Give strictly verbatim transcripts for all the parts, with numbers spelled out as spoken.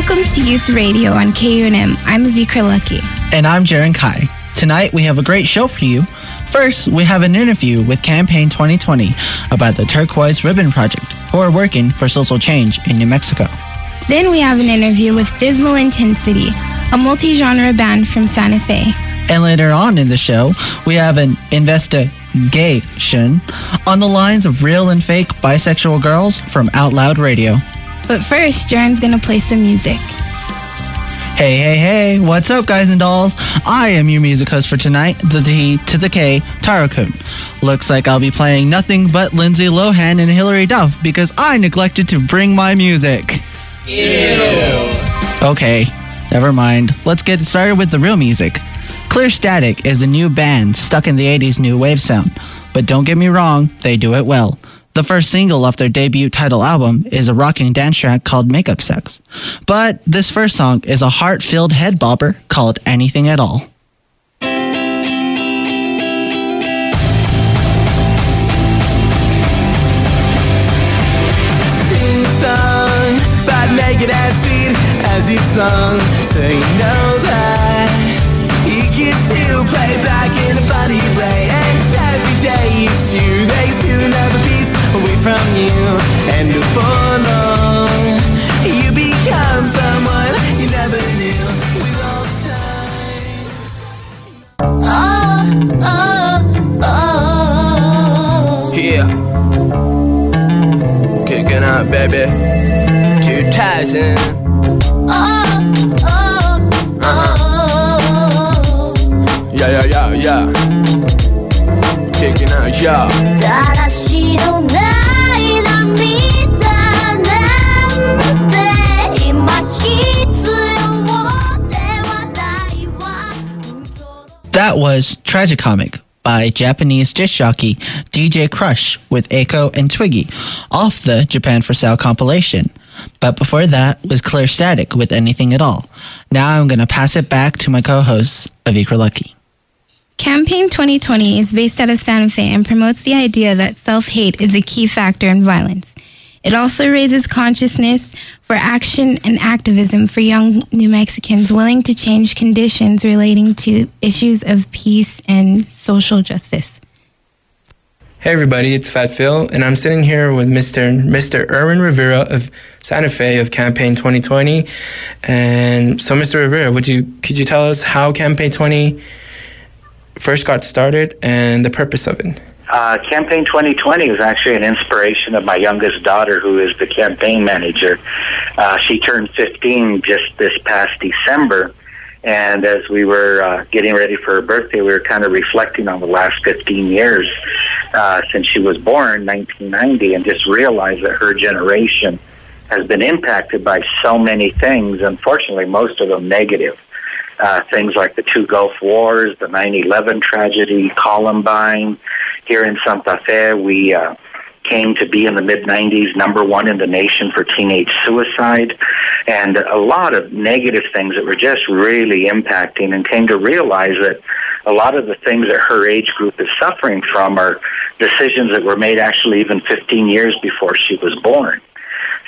Welcome to Youth Radio on K U N M. I'm Vikra Lucky. And I'm Jaren Kai. Tonight we have a great show for you. First, we have an interview with Campaign twenty twenty about the Turquoise Ribbon Project, who are working for social change in New Mexico. Then we have an interview with Dismal Intensity, a multi-genre band from Santa Fe. And later on in the show, we have an investigation on the lines of real and fake bisexual girls from Out Loud Radio. But first, Jaren's going to play some music. Hey, hey, hey, what's up, guys and dolls? I am your music host for tonight, the T to the K, Taro-kun. Looks like I'll be playing nothing but Lindsay Lohan and Hilary Duff because I neglected to bring my music. Ew. Okay, never mind. Let's get started with the real music. Clear Static is a new band stuck in the eighties new wave sound. But don't get me wrong, they do it well. The first single off their debut title album is a rocking dance track called Makeup Sex. But this first song is a heart-filled head bobber called Anything at All. Sing song, but make it as sweet as each song, so you know that you get to play back in a funny way. And every day it's you, they still never be away from you, and before long, you become someone you never knew. We love time. Oh, oh, oh. Here, kicking out, baby. two thousand. Oh, oh, oh. Uh-huh. Yeah, yeah, yeah, yeah. Kicking out, yeah. That was Tragicomic by Japanese disc jockey D J Crush with Eiko and Twiggy off the Japan for Sale compilation. But before that was Clear Static with Anything at All. Now I'm going to pass it back to my co-hosts, Avikra Lucky. Campaign twenty twenty is based out of Santa Fe and promotes the idea that self-hate is a key factor in violence. It also raises consciousness for action and activism for young New Mexicans willing to change conditions relating to issues of peace and social justice. Hey everybody, it's Fat Phil, and I'm sitting here with Mister Mister Erwin Rivera of Santa Fe of Campaign twenty twenty. And so, Mister Rivera, would you could you tell us how Campaign twenty first got started and the purpose of it? Uh, Campaign twenty twenty was actually an inspiration of my youngest daughter, who is the campaign manager. Uh, she turned fifteen just this past December, and as we were uh, getting ready for her birthday, we were kind of reflecting on the last fifteen years uh, since she was born, nineteen ninety, and just realized that her generation has been impacted by so many things, unfortunately, most of them negative. Uh, things like the two Gulf Wars, the nine eleven tragedy, Columbine. Here in Santa Fe, we uh, came to be in the mid nineties number one in the nation for teenage suicide, and a lot of negative things that were just really impacting, and came to realize that a lot of the things that her age group is suffering from are decisions that were made actually even fifteen years before she was born.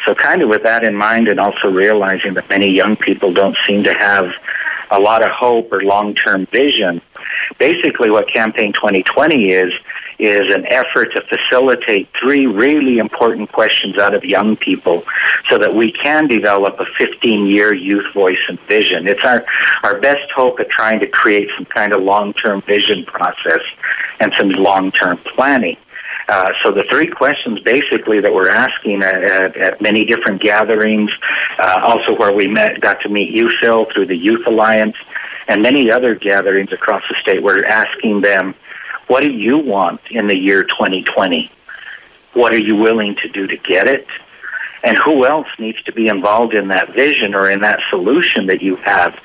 So kind of with that in mind, and also realizing that many young people don't seem to have a lot of hope or long-term vision. Basically what Campaign twenty twenty is, is an effort to facilitate three really important questions out of young people so that we can develop a fifteen-year youth voice and vision. It's our, our best hope at trying to create some kind of long-term vision process and some long-term planning. Uh, so the three questions basically that we're asking at, at, at many different gatherings, uh, also where we met, got to meet you, Phil, through the Youth Alliance, and many other gatherings across the state, we're asking them, what do you want in the year twenty twenty? What are you willing to do to get it? And who else needs to be involved in that vision or in that solution that you have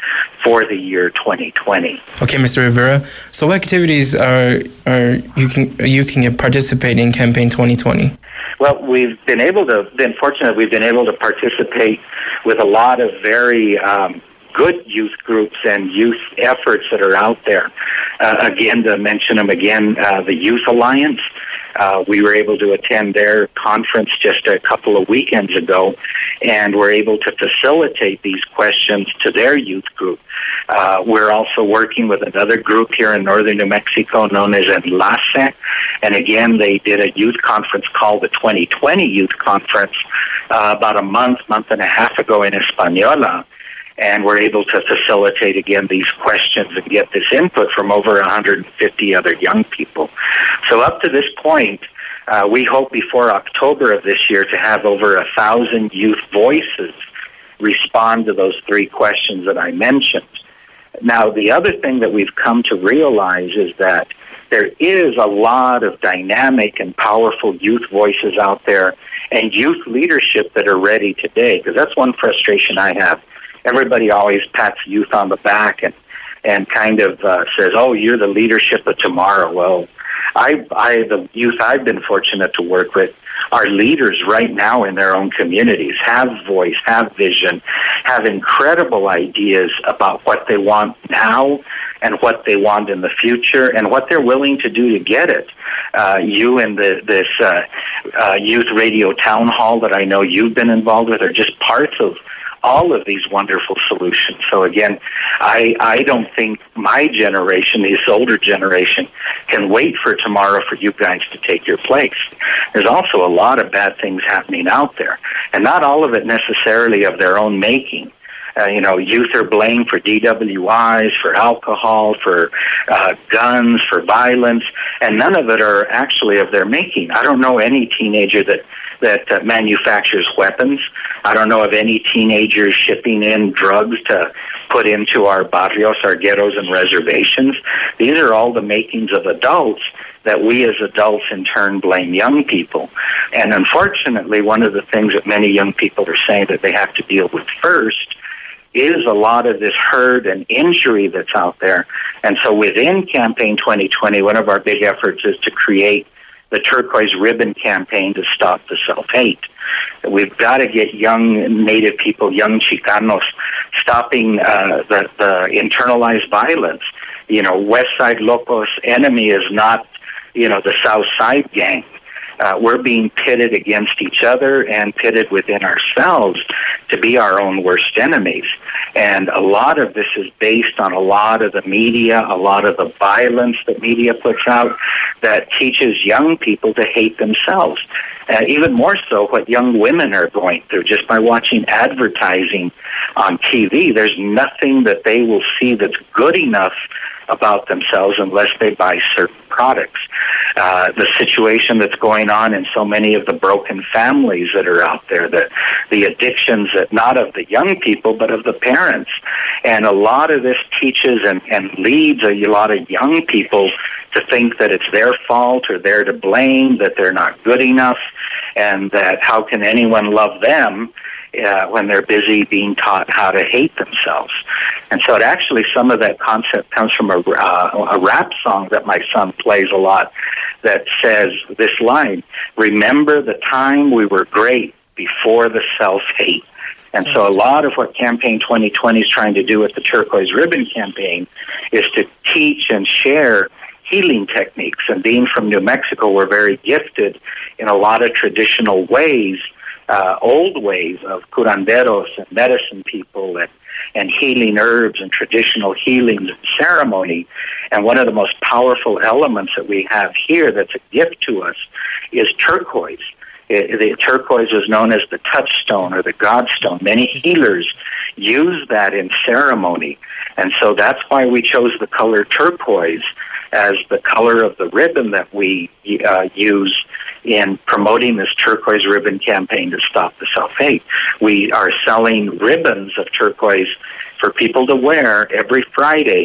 for the year twenty twenty? Okay, Mister Rivera. So what activities are are you can youth can participate in Campaign twenty twenty? Well, we've been able to, been fortunate we've been able to participate with a lot of very um, good youth groups and youth efforts that are out there. Uh, again, to mention them again, uh, the Youth Alliance. Uh, we were able to attend their conference just a couple of weekends ago, and we're able to facilitate these questions to their youth group. Uh, we're also working with another group here in northern New Mexico known as Enlace, and again, they did a youth conference called the twenty twenty Youth Conference uh, about a month, month and a half ago in Española. And we're able to facilitate, again, these questions and get this input from over one hundred fifty other young people. So up to this point, uh, we hope before October of this year to have over one thousand youth voices respond to those three questions that I mentioned. Now, the other thing that we've come to realize is that there is a lot of dynamic and powerful youth voices out there and youth leadership that are ready today, because that's one frustration I have. Everybody always pats youth on the back and, and kind of uh, says, oh, you're the leadership of tomorrow. Well, I, I, the youth I've been fortunate to work with are leaders right now in their own communities, have voice, have vision, have incredible ideas about what they want now and what they want in the future and what they're willing to do to get it. Uh, you and the, this uh, uh, youth radio town hall that I know you've been involved with are just parts of all of these wonderful solutions. So again, I, I don't think my generation, this older generation, can wait for tomorrow for you guys to take your place. There's also a lot of bad things happening out there, and not all of it necessarily of their own making. Uh, you know, youth are blamed for D W Is, for alcohol, for uh, guns, for violence, and none of it are actually of their making. I don't know any teenager that that uh, manufactures weapons. I don't know of any teenagers shipping in drugs to put into our barrios, our ghettos, and reservations. These are all the makings of adults that we as adults in turn blame young people. And unfortunately, one of the things that many young people are saying that they have to deal with first is a lot of this hurt and injury that's out there. And so within Campaign twenty twenty, one of our big efforts is to create the Turquoise Ribbon Campaign to stop the self-hate. We've got to get young Native people, young Chicanos, stopping uh, the, the internalized violence. You know, West Side Locos' enemy is not, you know, the South Side gang. Uh, we're being pitted against each other and pitted within ourselves to be our own worst enemies. And a lot of this is based on a lot of the media, a lot of the violence that media puts out that teaches young people to hate themselves. Uh, even more so what young women are going through just by watching advertising on T V. There's nothing that they will see that's good enough about themselves unless they buy certain products. Uh, the situation that's going on in so many of the broken families that are out there, the, the addictions that not of the young people but of the parents. And a lot of this teaches and, and leads a lot of young people to think that it's their fault or they're to blame, that they're not good enough, and that how can anyone love them Uh, when they're busy being taught how to hate themselves. And so it actually, some of that concept comes from a, uh, a rap song that my son plays a lot that says this line, "Remember the time we were great before the self-hate." And so a lot of what Campaign twenty twenty is trying to do with the Turquoise Ribbon Campaign is to teach and share healing techniques. And being from New Mexico, we're very gifted in a lot of traditional ways, Uh, old ways of curanderos and medicine people and, and healing herbs and traditional healings and ceremony. And one of the most powerful elements that we have here that's a gift to us is turquoise. It, the turquoise is known as the touchstone or the godstone. Many healers use that in ceremony. And so that's why we chose the color turquoise as the color of the ribbon that we uh, use in promoting this Turquoise Ribbon Campaign to stop the self-hate. We are selling ribbons of turquoise for people to wear every Friday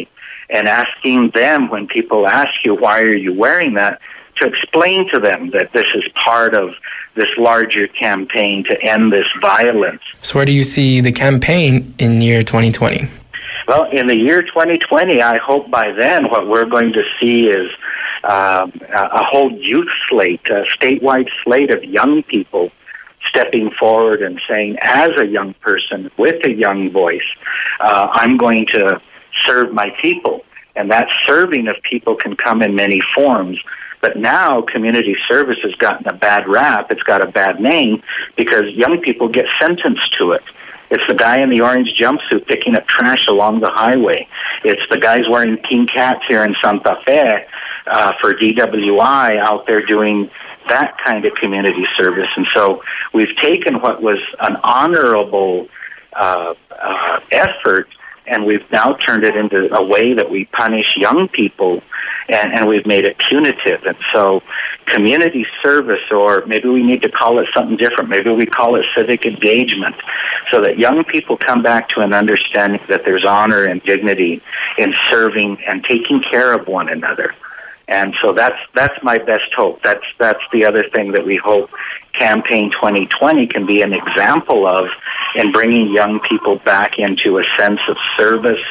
and asking them, when people ask you, why are you wearing that, to explain to them that this is part of this larger campaign to end this violence. So where do you see the campaign in year twenty twenty? Well, in the year twenty twenty, I hope by then what we're going to see is um, a whole youth slate, a statewide slate of young people stepping forward and saying, as a young person with a young voice, uh, I'm going to serve my people. And that serving of people can come in many forms. But now community service has gotten a bad rap. It's got a bad name because young people get sentenced to it. It's the guy in the orange jumpsuit picking up trash along the highway. It's the guys wearing pink hats here in Santa Fe uh, for D W I out there doing that kind of community service. And so we've taken what was an honorable uh, uh, effort, and we've now turned it into a way that we punish young people, and, and we've made it punitive. And so community service, or maybe we need to call it something different. Maybe we call it civic engagement, so that young people come back to an understanding that there's honor and dignity in serving and taking care of one another. And so that's that's my best hope. That's that's the other thing that we hope Campaign twenty twenty can be an example of in bringing young people back into a sense of service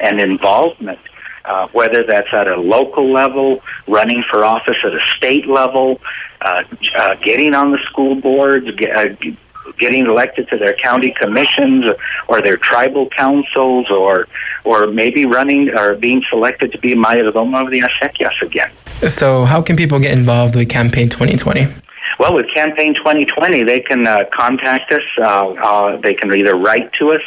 and involvement, uh, whether that's at a local level, running for office at a state level, uh, uh, getting on the school boards, get, uh, getting elected to their county commissions or their tribal councils, or or maybe running or being selected to be mayordomo of the acequias again. So how can people get involved with Campaign twenty twenty? Well, with Campaign twenty twenty, they can uh, contact us. Uh, uh, they can either write to us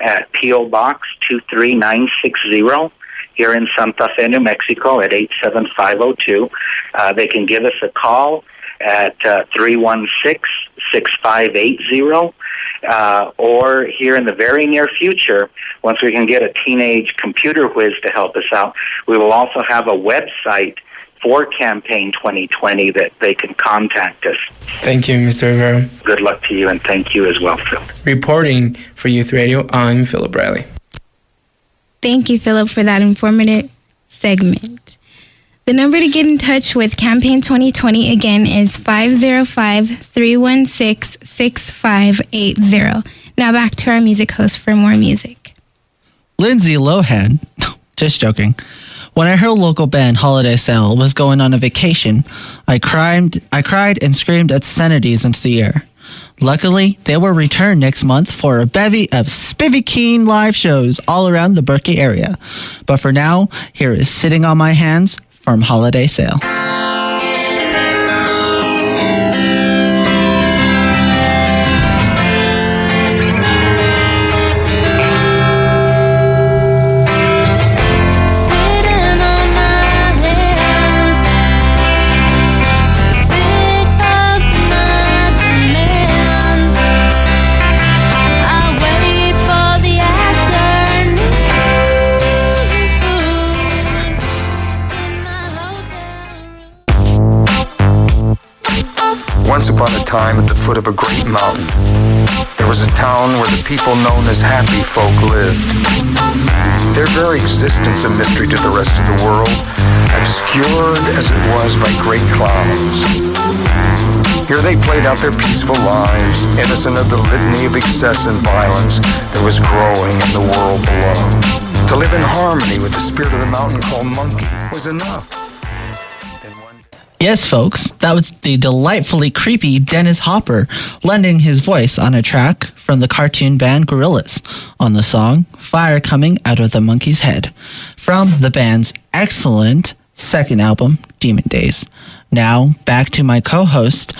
at P O Box two three nine six zero. Here in Santa Fe, New Mexico, at eight seven five oh two. Uh, they can give us a call at uh, three one six, six five eight zero. Uh, or here in the very near future, once we can get a teenage computer whiz to help us out, we will also have a website for Campaign twenty twenty that they can contact us. Thank you, Mister Rivera. Good luck to you, and thank you as well, Phil. Reporting for Youth Radio, I'm Philip Riley. Thank you, Philip, for that informative segment. The number to get in touch with Campaign twenty twenty again is five oh five, three one six, six five eight zero. Now back to our music host for more music. Lindsay Lohan, just joking. When I heard local band Holiday Sale was going on a vacation, I cried, I cried and screamed obscenities into the air. Luckily, they will return next month for a bevy of spivvy keen live shows all around the Berkeley area. But for now, here is Sitting on My Hands from Holiday Sale. Once upon a time, at the foot of a great mountain, there was a town where the people known as happy folk lived. Their very existence a mystery to the rest of the world, obscured as it was by great clowns. Here they played out their peaceful lives, innocent of the litany of excess and violence that was growing in the world below. To live in harmony with the spirit of the mountain called Monkey was enough. Yes, folks, that was the delightfully creepy Dennis Hopper lending his voice on a track from the cartoon band Gorillaz on the song Fire Coming Out of the Monkey's Head from the band's excellent second album, Demon Days. Now, back to my co-host,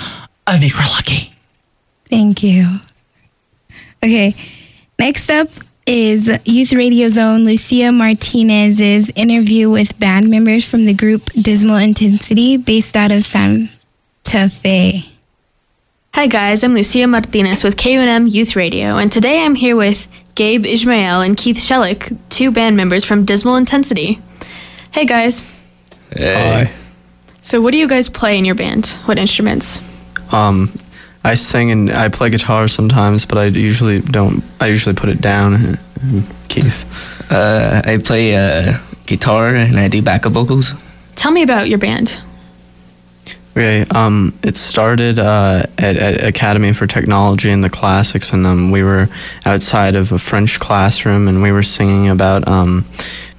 Avi Kralaki. Thank you. Okay, next up is Youth Radio's own Lucia Martinez's interview with band members from the group Dismal Intensity, based out of Santa Fe. Hi guys, I'm Lucia Martinez with K U N M Youth Radio, and today I'm here with Gabe Ismael and Keith Shellick, two band members from Dismal Intensity. Hey guys. Hey. Hi. So what do you guys play in your band? What instruments? Um... I sing and I play guitar sometimes, but I usually don't. I usually put it down. Keith, uh, I play uh, guitar and I do backup vocals. Tell me about your band. Okay, um, it started uh, at, at Academy for Technology and the Classics, and um, we were outside of a French classroom, and we were singing about um,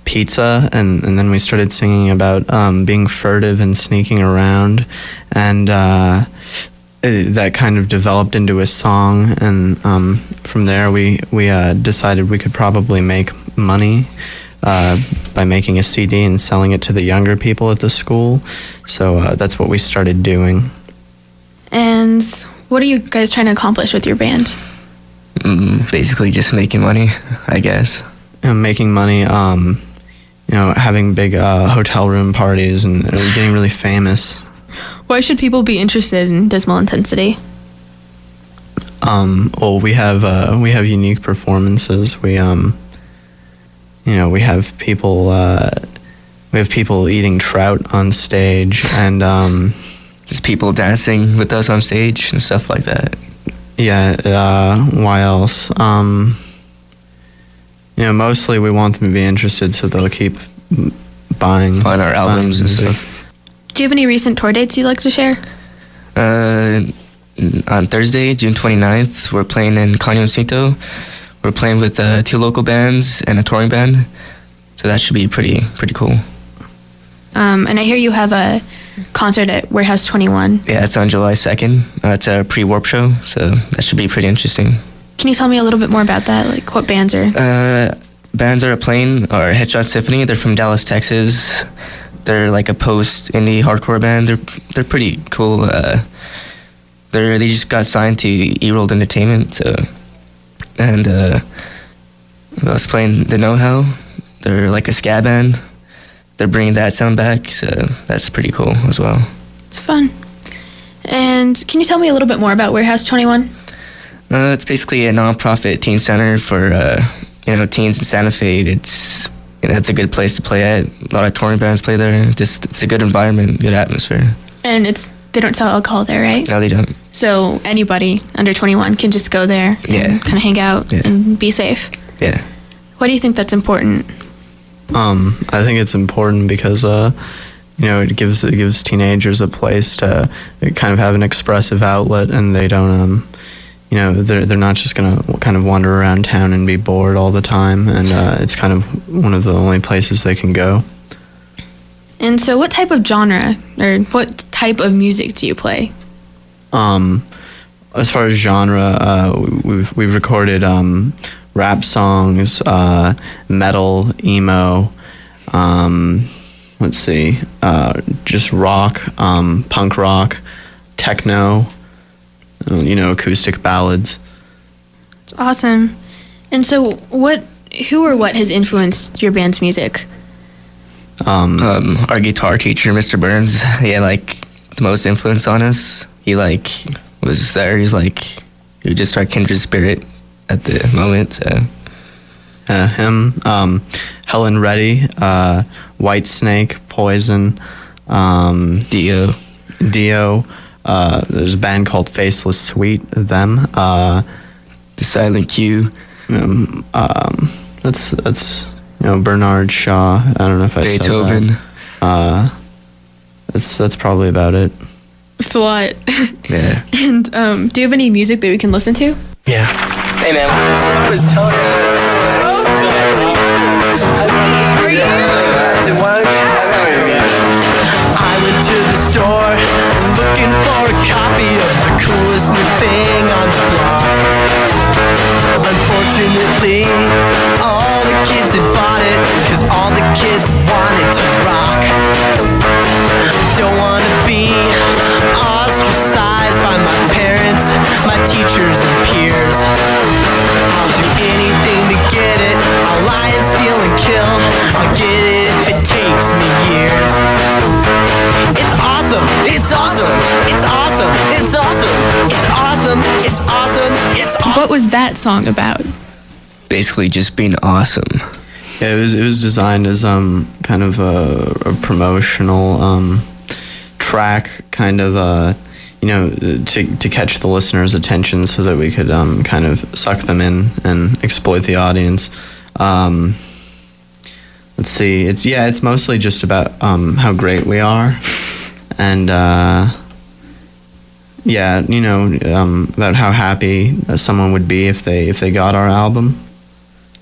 pizza, and, and then we started singing about um, being furtive and sneaking around, and. Uh, It, that kind of developed into a song, and um, from there we we uh, decided we could probably make money uh, by making a C D and selling it to the younger people at the school. So uh, that's what we started doing. And what are you guys trying to accomplish with your band? Mm, basically just making money, I guess. And making money, um, you know, having big uh, hotel room parties and getting really famous. Why should people be interested in Dismal Intensity? Um, well, we have uh, we have unique performances. We um, you know, we have people uh, we have people eating trout on stage, and um, just people dancing with us on stage and stuff like that. Yeah. Uh, why else? Um, you know, mostly we want them to be interested, so they'll keep buying buying our albums and stuff. Do you have any recent tour dates you'd like to share? Uh, on Thursday, June twenty-ninth, we're playing in Cañoncito. We're playing with uh, two local bands and a touring band, so that should be pretty pretty cool. Um, and I hear you have a concert at Warehouse twenty-one. Yeah, it's on July second. Uh, it's a pre-warp show, so that should be pretty interesting. Can you tell me a little bit more about that? Like, what bands are? Uh, bands are playing are Headshot Symphony. They're from Dallas, Texas. They're like a post indie hardcore band. They're they're pretty cool. Uh, they they just got signed to E-World Entertainment. So, and uh, I was playing The Know How. They're like a ska band. They're bringing that sound back. So that's pretty cool as well. It's fun. And can you tell me a little bit more about Warehouse twenty-one? Uh, it's basically a nonprofit teen center for uh, you know teens in Santa Fe. It's You know, it's a good place to play at. A lot of touring bands play there. Just it's a good environment, good atmosphere. And it's they don't sell alcohol there, right? No, they don't. So anybody under twenty-one can just go there and yeah. kind of hang out yeah. and be safe. Yeah. Why do you think that's important? Um, I think it's important because uh, you know it gives it gives teenagers a place to kind of have an expressive outlet, and they don't um, you know they're they're not just gonna kind of wander around town and be bored all the time, and uh, it's kind of one of the only places they can go. And so, what type of genre or what type of music do you play? Um, as far as genre, uh, we've we've recorded um, rap songs, uh, metal, emo. Um, let's see, uh, just rock, um, punk rock, techno. You know, acoustic ballads. That's awesome. And so, what, who or what has influenced your band's music? Um, um, our guitar teacher, Mister Burns, he had like the most influence on us. He like was there. He's like, he was just our kindred spirit at the moment. So. Uh, him, um, Helen Reddy, uh, Whitesnake, Poison, um, Dio, Dio. Uh, there's a band called Faceless Sweet, them, uh, The Silent Q. Um, um, that's, that's, you know, Bernard Shaw. I don't know if I Beethoven. Said that. Uh, that's, that's probably about it. It's a lot. Yeah. And um, do you have any music that we can listen to? Yeah. Hey, man. I was telling you. I went to the store looking for a copy of the coolest new thing on the block. Unfortunately, all the kids had bought it, cause all the kids wanted to rock. Don't wanna be ostracized by my parents, my teachers and peers. I'll do anything to get it. I'll lie and steal and kill. I'll get it if it takes me years. It's awesome, it's awesome, it's awesome, it's awesome, it's awesome, it's awesome, it's awesome. What was that song about? Basically just being awesome. Yeah, it was, it was designed as um kind of a, a promotional um track, kind of uh you know, to to catch the listeners' attention so that we could um kind of suck them in and exploit the audience. Um Let's see. It's yeah. It's mostly just about um, how great we are, and uh, yeah, you know, um, about how happy someone would be if they if they got our album.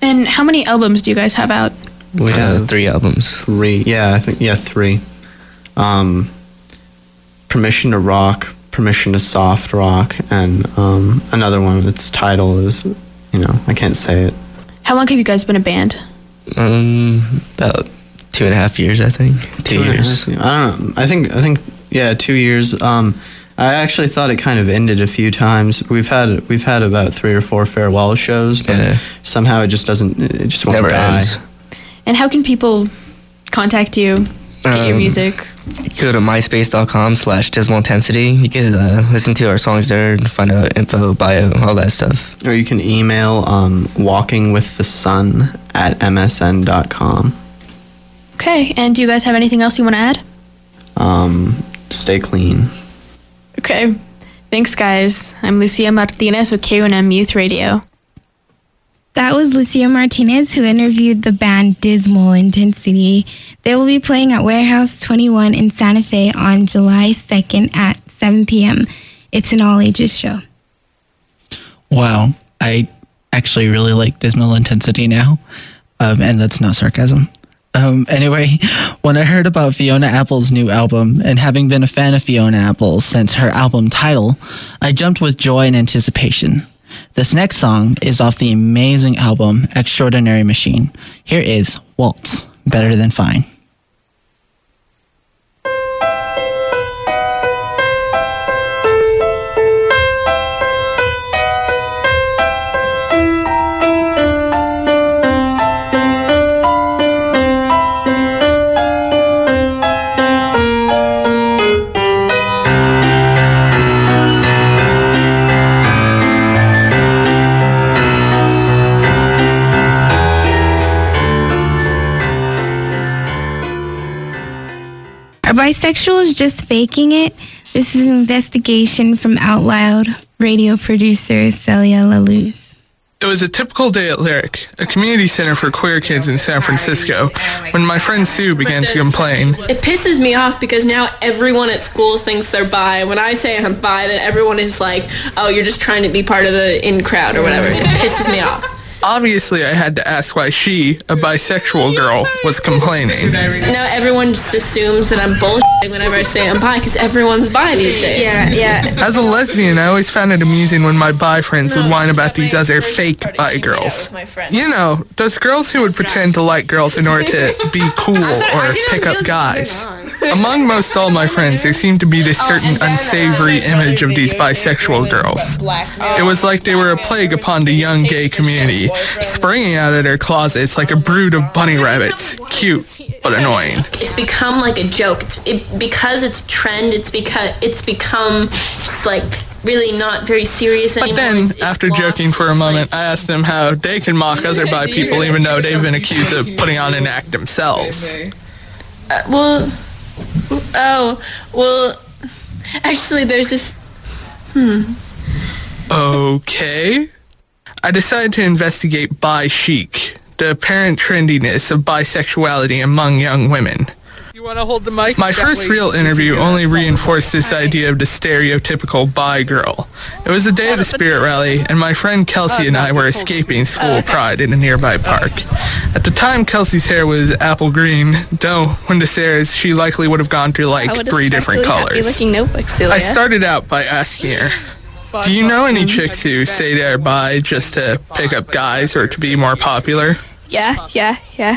And how many albums do you guys have out? We have uh, three albums. Three. Yeah, I think yeah, three. Um, Permission to Rock, Permission to Soft Rock, and um, another one. Its title is, you know, I can't say it. How long have you guys been a band? Um, about two and a half years, I think. Two, two years. Half, I don't know. I think. I think. Yeah, two years. Um, I actually thought it kind of ended a few times. We've had we've had about three or four farewell shows, but yeah. somehow it just doesn't. It just won't Never die. Ends. And how can people contact you? Get um, your music. Go to myspace dot com slash dismal intensity. You can uh, listen to our songs there and find out info, bio, all that stuff. Or you can email um, walking with the sun at m s n dot com. Okay, and do you guys have anything else you want to add? Um, stay clean. Okay, thanks guys. I'm Lucia Martinez with K U N M Youth Radio. That was Lucia Martinez, who interviewed the band Dismal Intensity. They will be playing at Warehouse twenty-one in Santa Fe on July second at seven p.m. It's an all-ages show. Wow. I actually really like Dismal Intensity now, um, and that's not sarcasm. Um, anyway, when I heard about Fiona Apple's new album, and having been a fan of Fiona Apple since her album title, I jumped with joy and anticipation. This next song is off the amazing album Extraordinary Machine. Here is Waltz, Better Than Fine. Are bisexuals just faking it? This is an investigation from Out Loud Radio producer Celia Laluz. It was a typical day at Lyric, a community center for queer kids in San Francisco, when my friend Sue began to complain. It pisses me off because now everyone at school thinks they're bi. When I say I'm bi, then everyone is like, oh, you're just trying to be part of the in crowd or whatever. It pisses me off. Obviously, I had to ask why she, a bisexual girl, was complaining. Now everyone just assumes that I'm bullshitting whenever I say I'm bi, because everyone's bi these days. Yeah, yeah. As a lesbian, I always found it amusing when my bi friends no, would whine about these other fake bi girls. You know, those girls who would pretend to like girls in order to be cool sorry, or pick up guys. Among most all my friends, there seemed to be this certain oh, unsavory then, uh, image of these bisexual girls. It was like they were a plague upon the young gay community, springing out of their closets like a brood of bunny rabbits. Cute, but annoying. It's become like a joke. It's it, because it's a trend, it's, because, it's become just like really not very serious anymore. But then, it's, it's after lost, joking for a moment, like, I asked them how they can mock other bi people even though they've been accused of putting on an act themselves. Uh, well... Oh, well, actually, there's this... Hmm. Okay. I decided to investigate bi chic, the apparent trendiness of bisexuality among young women. You want to hold the mic? My first real interview only reinforced this idea of the stereotypical bi girl. It was a day of the spirit rally, and my friend Kelsey and I were escaping school pride in a nearby park. At the time, Kelsey's hair was apple green, though when to Sarah's, she likely would have gone through like three different colors. I started out by asking her, do you know any chicks who say they're bi just to pick up guys or to be more popular? Yeah, yeah, yeah.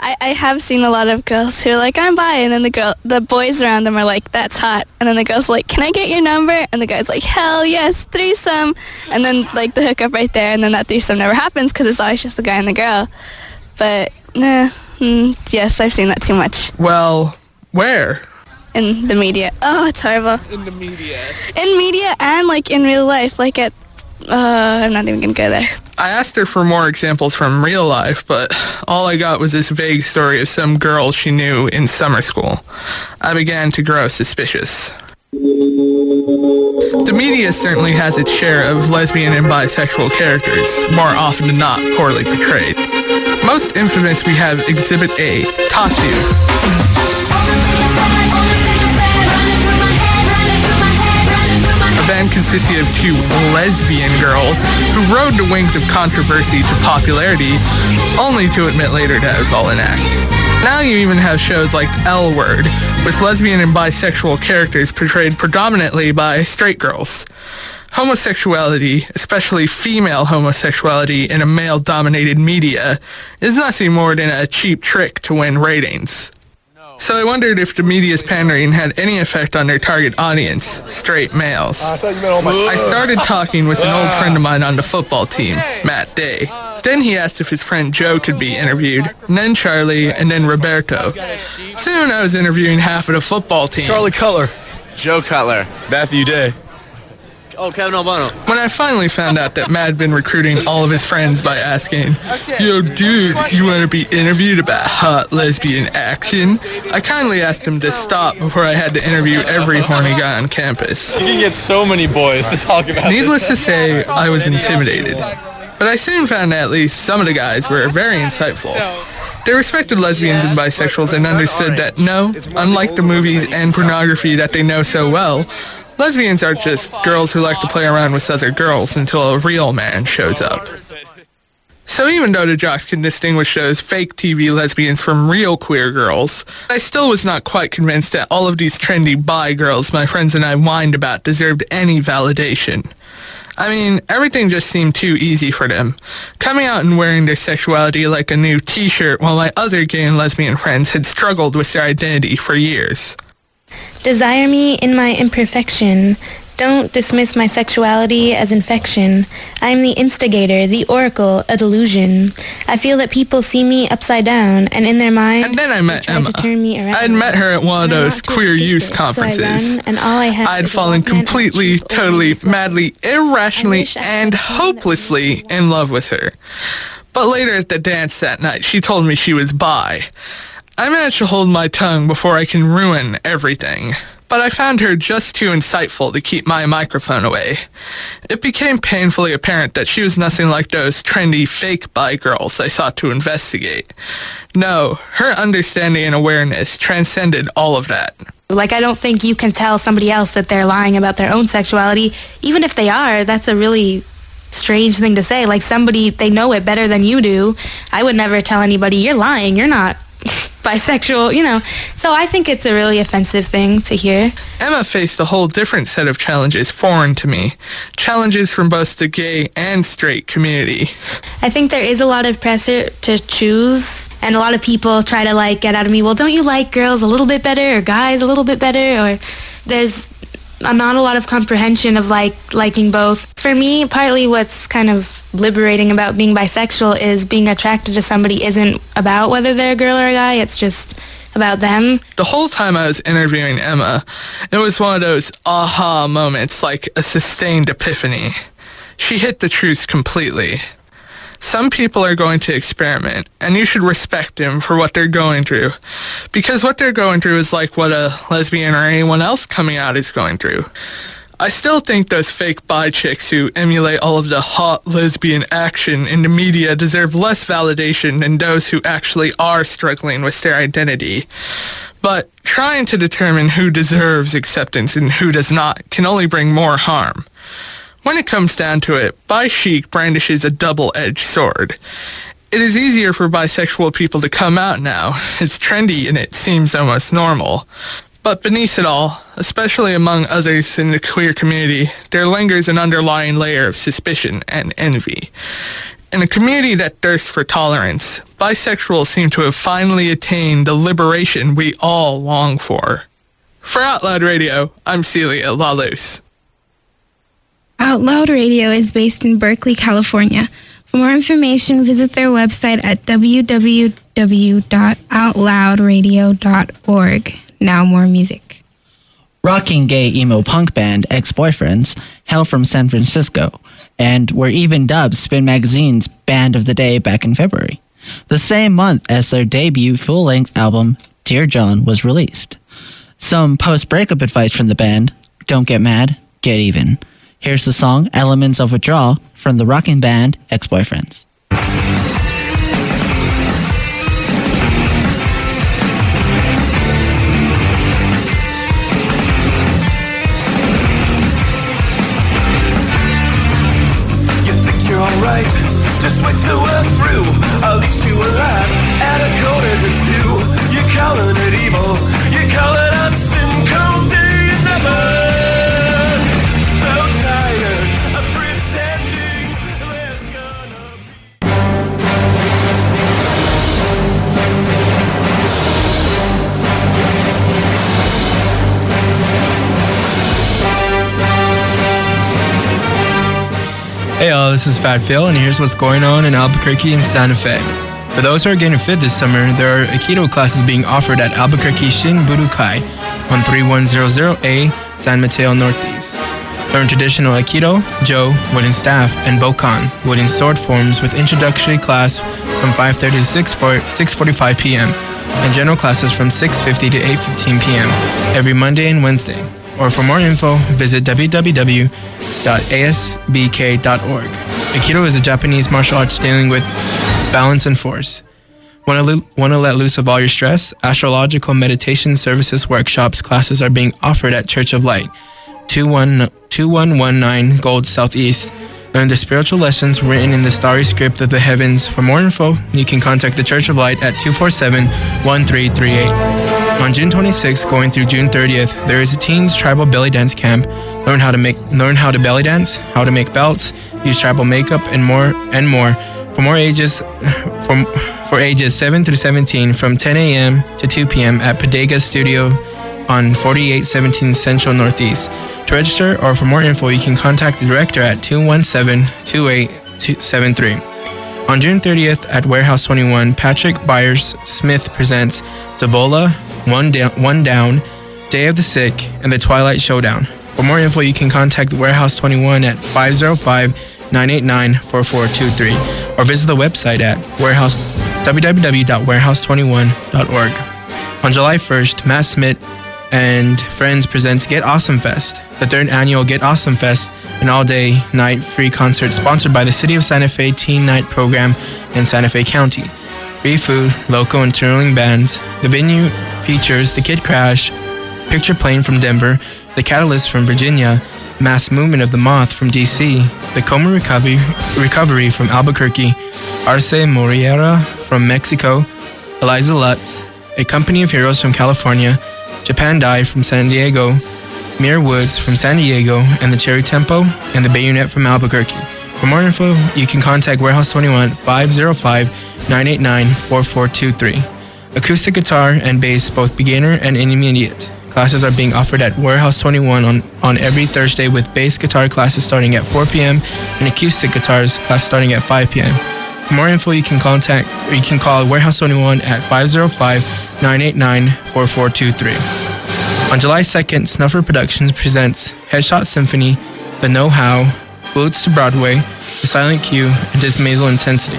I, I have seen a lot of girls who are like, I'm bi, and then the girl, the boys around them are like, that's hot. And then the girl's like, can I get your number? And the guy's like, hell yes, threesome. And then, like, the hookup right there, and then that threesome never happens because it's always just the guy and the girl. But, nah, mm, yes, I've seen that too much. Well, where? In the media. Oh, it's horrible. In the media. In media and, like, in real life, like at... Uh, I'm not even going to go there. I asked her for more examples from real life, but all I got was this vague story of some girl she knew in summer school. I began to grow suspicious. The media certainly has its share of lesbian and bisexual characters, more often than not poorly portrayed. Most infamous, we have Exhibit A, Tatu. The band consisted of two lesbian girls who rode the wings of controversy to popularity, only to admit later that it was all an act. Now you even have shows like L Word, with lesbian and bisexual characters portrayed predominantly by straight girls. homosexuality, especially female homosexuality in a male-dominated media, is nothing more than a cheap trick to win ratings. So I wondered if the media's pandering had any effect on their target audience, straight males. Uh, I, thought you meant all my I started talking with an old friend of mine on the football team, Matt Day. Then he asked if his friend Joe could be interviewed, and then Charlie, and then Roberto. Soon I was interviewing half of the football team. Charlie Cutler. Joe Cutler. Matthew Day. Oh, Kevin Albano. When I finally found out that Matt had been recruiting all of his friends by asking, "Yo, dude, you want to be interviewed about hot lesbian action?" I kindly asked him to stop before I had to interview every horny guy on campus. You can get so many boys to talk about this. Needless to say, I was intimidated. But I soon found that at least some of the guys were very insightful. They respected lesbians and bisexuals and understood that, no, unlike the movies and pornography that they know so well, lesbians are just girls who like to play around with other girls until a real man shows up. So even though the jocks can distinguish those fake T V lesbians from real queer girls, I still was not quite convinced that all of these trendy bi girls my friends and I whined about deserved any validation. I mean, everything just seemed too easy for them, coming out and wearing their sexuality like a new t-shirt while my other gay and lesbian friends had struggled with their identity for years. Desire me in my imperfection. Don't dismiss my sexuality as infection. I am the instigator, the oracle, a delusion. I feel that people see me upside down, and in their mind... And then I met Emma. I had met her at one of those queer youth conferences. I had fallen completely, totally, madly, irrationally, and hopelessly in love with her. But later at the dance that night, she told me she was bi. I managed to hold my tongue before I can ruin everything, but I found her just too insightful to keep my microphone away. It became painfully apparent that she was nothing like those trendy fake bi girls I sought to investigate. No, her understanding and awareness transcended all of that. Like, I don't think you can tell somebody else that they're lying about their own sexuality. Even if they are, that's a really strange thing to say. Like, somebody, they know it better than you do. I would never tell anybody, "You're lying, you're not bisexual," you know. So I think it's a really offensive thing to hear. Emma faced a whole different set of challenges foreign to me, challenges from both the gay and straight community. I think there is a lot of pressure to choose, and a lot of people try to, like, get out of me, well, don't you like girls a little bit better or guys a little bit better? Or there's not a lot of comprehension of, like, liking both. For me, partly what's kind of liberating about being bisexual is being attracted to somebody isn't about whether they're a girl or a guy, it's just about them. The whole time I was interviewing Emma, it was one of those aha moments, like a sustained epiphany. She hit the truth completely. Some people are going to experiment, and you should respect them for what they're going through, because what they're going through is like what a lesbian or anyone else coming out is going through. I still think those fake bi chicks who emulate all of the hot lesbian action in the media deserve less validation than those who actually are struggling with their identity. But trying to determine who deserves acceptance and who does not can only bring more harm. When it comes down to it, bi-chic brandishes a double-edged sword. It is easier for bisexual people to come out now. It's trendy and it seems almost normal. But beneath it all, especially among others in the queer community, there lingers an underlying layer of suspicion and envy. In a community that thirsts for tolerance, bisexuals seem to have finally attained the liberation we all long for. For Out Loud Radio, I'm Celia Laluz. Out Loud Radio is based in Berkeley, California. For more information, visit their website at w w w dot out loud radio dot org. Now more music. Rocking gay emo punk band Ex-Boyfriends hail from San Francisco and were even dubbed Spin Magazine's Band of the Day back in February, the same month as their debut full-length album, Dear John, was released. Some post-breakup advice from the band: don't get mad, get even. Here's the song Elements of Withdrawal from the rocking band Ex-Boyfriends. You think you're alright? Just wait till we're through. I'll eat you alive at a quarter to two. You're calling it evil. You're calling us in cold day. You're never so tired. Hey all, this is Fat Phil, and here's what's going on in Albuquerque and Santa Fe. For those who are getting fit this summer, there are Aikido classes being offered at Albuquerque Shin Budokai on thirty-one hundred A San Mateo Northeast. Learn traditional Aikido, Jo, wooden staff, and Bokan, wooden sword forms with introductory class from five thirty to six forty-five p.m. and general classes from six fifty to eight fifteen p.m. every Monday and Wednesday. Or for more info, visit w w w dot a s b k dot org. Aikido is a Japanese martial arts dealing with balance and force. Want to, lo- want to let loose of all your stress? Astrological meditation services workshops classes are being offered at Church of Light, twenty-one nineteen Gold Southeast. Learn the spiritual lessons written in the starry script of the heavens. For more info, you can contact the Church of Light at two four seven, one three three eight. On June twenty-sixth, going through June thirtieth, there is a teens tribal belly dance camp. Learn how to make, learn how to belly dance, how to make belts, use tribal makeup, and more and more. For more ages, for, for ages seven through seventeen, from ten a.m. to two p.m. at Padega Studio on forty-eight seventeen Central Northeast. To register or for more info, you can contact the director at two one seven, two eight seven three. On June thirtieth at Warehouse twenty-one, Patrick Byers Smith presents Davola, One, da- One Down, Day of the Sick, and the Twilight Showdown. For more info, you can contact Warehouse twenty-one at five oh five, nine eight nine, four four two three. Or visit the website at warehouse, w w w dot warehouse twenty-one dot org. On July first, Matt Smith and Friends presents Get Awesome Fest, the third annual Get Awesome Fest, an all-day, night free concert sponsored by the City of Santa Fe Teen Night Program in Santa Fe County. Free food, local and touring bands. The venue features The Kid Crash, Picture Plane from Denver, The Catalyst from Virginia, Mass Movement of the Moth from D C, The Coma Recovery, Recovery from Albuquerque, Arce Moriera from Mexico, Eliza Lutz, A Company of Heroes from California, Japan Dai from San Diego, Mere Woods from San Diego, and The Cherry Tempo and The Bayonet from Albuquerque. For more info, you can contact Warehouse twenty-one five oh five, nine eight nine, four four two three. Acoustic guitar and bass, both beginner and intermediate. Classes are being offered at Warehouse twenty-one on, on every Thursday, with bass guitar classes starting at four p.m. and acoustic guitars class starting at five p.m. For more info, you can contact or you can call Warehouse twenty-one at five oh five, nine eight nine, four four two three. On July second, Snuffer Productions presents Headshot Symphony, The Know How, Boots to Broadway, The Silent Q, and Dismal Intensity.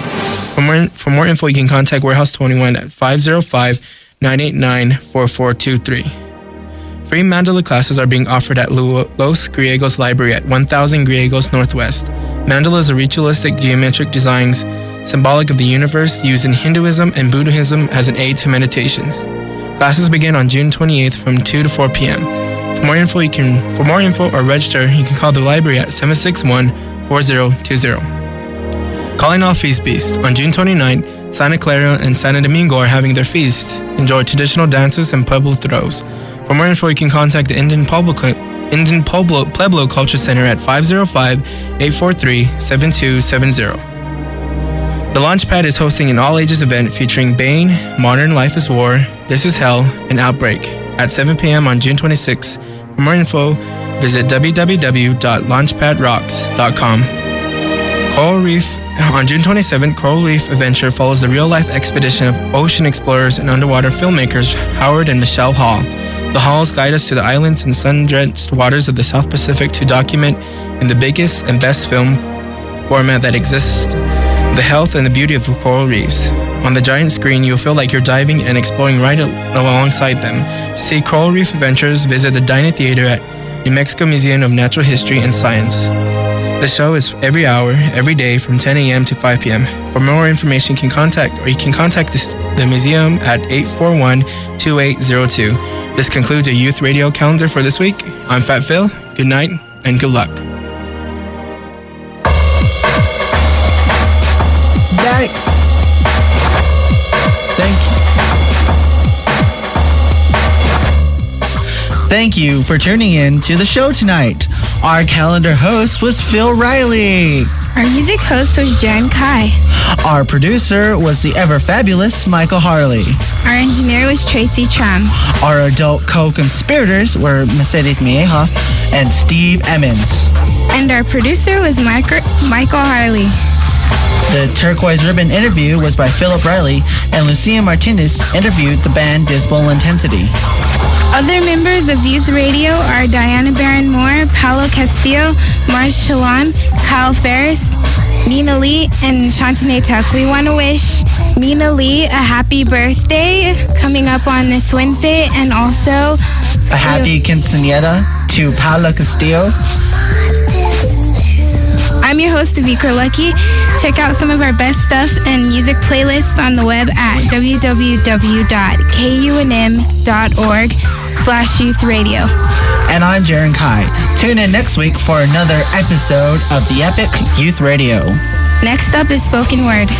For more, for more info, you can contact Warehouse twenty-one at five oh five, nine eight nine, four four two three. Free mandala classes are being offered at Los Griegos Library at one thousand Griegos Northwest. Mandalas are ritualistic geometric designs, symbolic of the universe, used in Hinduism and Buddhism as an aid to meditations. Classes begin on June twenty-eighth from two to four p.m. For more info, you can for more info or register, you can call the library at seven six one, four oh two oh. Calling all Feast Beasts. On June twenty-ninth, Santa Clara and Santo Domingo are having their feast. Enjoy traditional dances and pueblo throws. For more info, you can contact the Indian Pueblo, Indian Pueblo, Pueblo Culture Center at five oh five, eight four three, seven two seven oh. The Launchpad is hosting an all-ages event featuring Bane, Modern Life is War, This is Hell, and Outbreak at seven p.m. on June twenty-sixth. For more info, visit w w w dot launchpad rocks dot com. Coral Reef. On June twenty-seventh, Coral Reef Adventure follows the real-life expedition of ocean explorers and underwater filmmakers Howard and Michelle Hall. The Halls guide us to the islands and sun-drenched waters of the South Pacific to document in the biggest and best film format that exists the health and the beauty of coral reefs. On the giant screen, you'll feel like you're diving and exploring right alongside them. To see Coral Reef Adventures, visit the Dyna Theater at New Mexico Museum of Natural History and Science. The show is every hour, every day, from ten a.m. to five p.m. For more information, you can contact or you can contact the, the museum at eight four one, two eight oh two. This concludes our Youth Radio calendar for this week. I'm Fat Phil. Good night and good luck. Daddy. Thank you. Thank you for tuning in to the show tonight. Our calendar host was Phil Riley. Our music host was Jan Kai. Our producer was the ever-fabulous Michael Harley. Our engineer was Tracy Trum. Our adult co-conspirators were Mercedes Miejoff and Steve Emmons. And our producer was Michael Harley. The Turquoise Ribbon interview was by Philip Riley, and Lucia Martinez interviewed the band Dismal Intensity. Other members of Youth Radio are Diana Barron Moore, Paolo Castillo, Mars Shalon, Kyle Ferris, Nina Lee, and Shantane Tuck. We want to wish Nina Lee a happy birthday coming up on this Wednesday, and also a happy quinceañera to Paolo Castillo. I'm your host, Vikra Lucky. Check out some of our best stuff and music playlists on the web at www.kunm.org slash youth radio. And I'm Jaren Kai. Tune in next week for another episode of the Epic Youth Radio. Next up is Spoken Word.